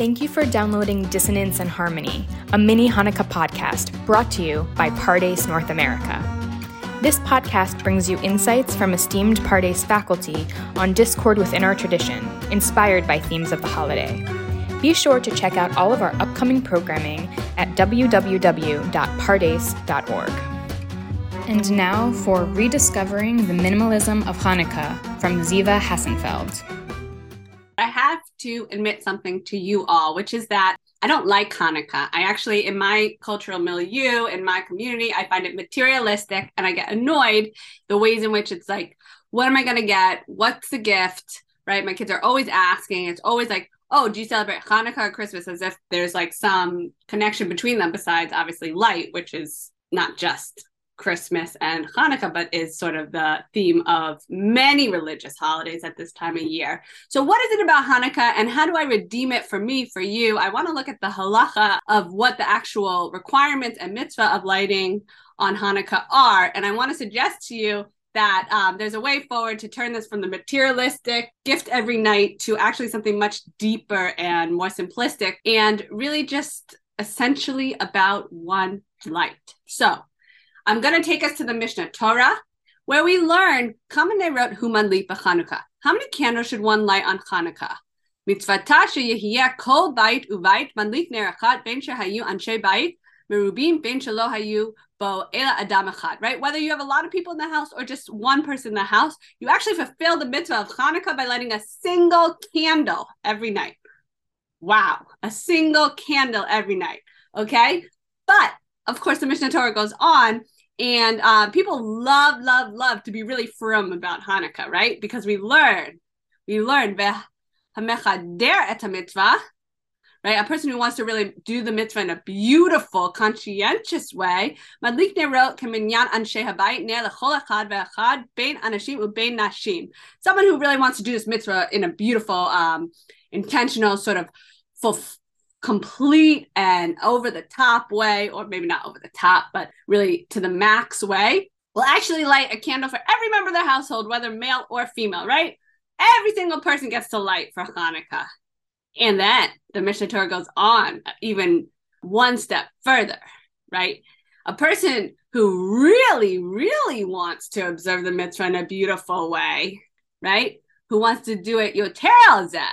Thank you for downloading Dissonance and Harmony, a mini Hanukkah podcast brought to you by Pardes North America. This podcast brings you insights from esteemed Pardes faculty on discord within our tradition, inspired by themes of the holiday. Be sure to check out all of our upcoming programming at www.pardes.org. And now for Rediscovering the Minimalism of Hanukkah from Ziva Hassenfeld. I have to admit something to you all, which is that I don't like Hanukkah. I actually, in my cultural milieu, in my community, I find it materialistic, and I get annoyed the ways in which it's like, what am I going to get? What's the gift? Right? My kids are always asking. It's always like, oh, do you celebrate Hanukkah or Christmas? As if there's like some connection between them besides obviously light, which is not just Christmas and Hanukkah, but is sort of the theme of many religious holidays at this time of year. So what is it about Hanukkah, and how do I redeem it for me, for you? I want to look at the halacha of what the actual requirements and mitzvah of lighting on Hanukkah are. And I want to suggest to you that there's a way forward to turn this from the materialistic gift every night to actually something much deeper and more simplistic, and really just essentially about one light. So I'm going to take us to the Mishnah Torah, where we learn, Kamenei wrote Human Leap Hanukkah. How many candles should one light on Hanukkah? Mitzvat Tashi Yehia, Kol Bait Uvait, Man Nerachat Ben Shahayu, An She Bait, Merubim, Ben Shelohayu, Bo Ela Adamachat, right? Whether you have a lot of people in the house or just one person in the house, you actually fulfill the mitzvah of Hanukkah by lighting a single candle every night. Wow, a single candle every night, okay? But of course, the Mishnah Torah goes on, and people love to be really frum about Hanukkah, right? Because we learn, right? A person who wants to really do the mitzvah in a beautiful, conscientious way, someone who really wants to do this mitzvah in a beautiful, intentional sort of complete and over the top way, or maybe not over the top, but really to the max way, will actually light a candle for every member of the household, whether male or female, right? Every single person gets to light for Hanukkah. And then the Mishnah Torah goes on even one step further, right? A person who really wants to observe the mitzvah in a beautiful way, right? Who wants to do it yoter al zeh,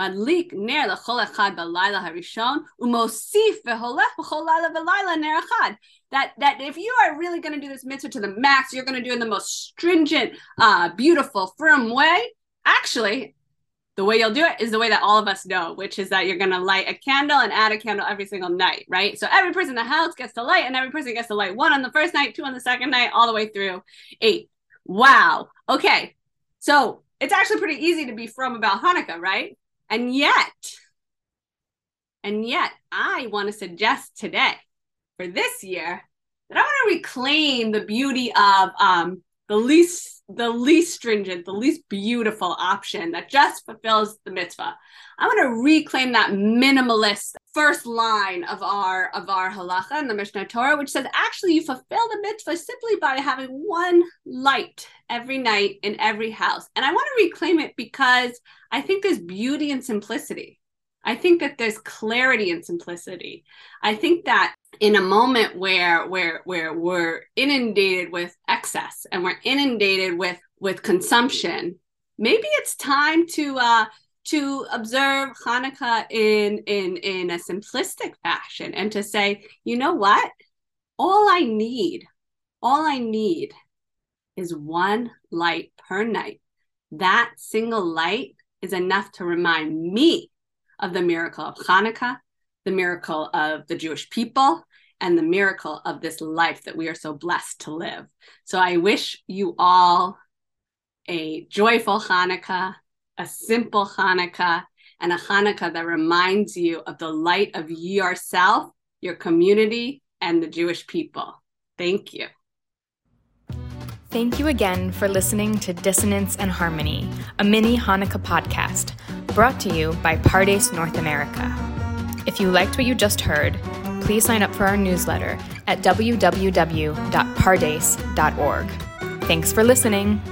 Madlik ner lechol echad b'layla harishon u'mosif v'holech b'chol layla v'layla ner echad. That if you are really going to do this mitzvah to the max, you're going to do it in the most stringent, beautiful, firm way. Actually, the way you'll do it is the way that all of us know, which is that you're going to light a candle and add a candle every single night, right? So every person in the house gets to light, and every person gets to light one on the first night, two on the second night, all the way through 8. Wow. Okay. So it's actually pretty easy to be from about Hanukkah, right? And yet, I want to suggest today, for this year, that I want to reclaim the beauty of the least stringent, the least beautiful option that just fulfills the mitzvah. I want to reclaim that minimalist first line of our halacha in the Mishnah Torah, which says, actually, you fulfill the mitzvah simply by having one light every night in every house. And I want to reclaim it because I think there's beauty and simplicity. I think that there's clarity and simplicity. I think that in a moment where we're inundated with excess and we're inundated with consumption, maybe it's time to observe Hanukkah in a simplistic fashion, and to say, you know what? All I need is one light per night. That single light is enough to remind me of the miracle of Hanukkah, the miracle of the Jewish people, and the miracle of this life that we are so blessed to live. So I wish you all a joyful Hanukkah, a simple Hanukkah, and a Hanukkah that reminds you of the light of yourself, your community, and the Jewish people. Thank you. Thank you again for listening to Dissonance and Harmony, a mini Hanukkah podcast brought to you by Pardes North America. If you liked what you just heard, please sign up for our newsletter at www.pardes.org. Thanks for listening.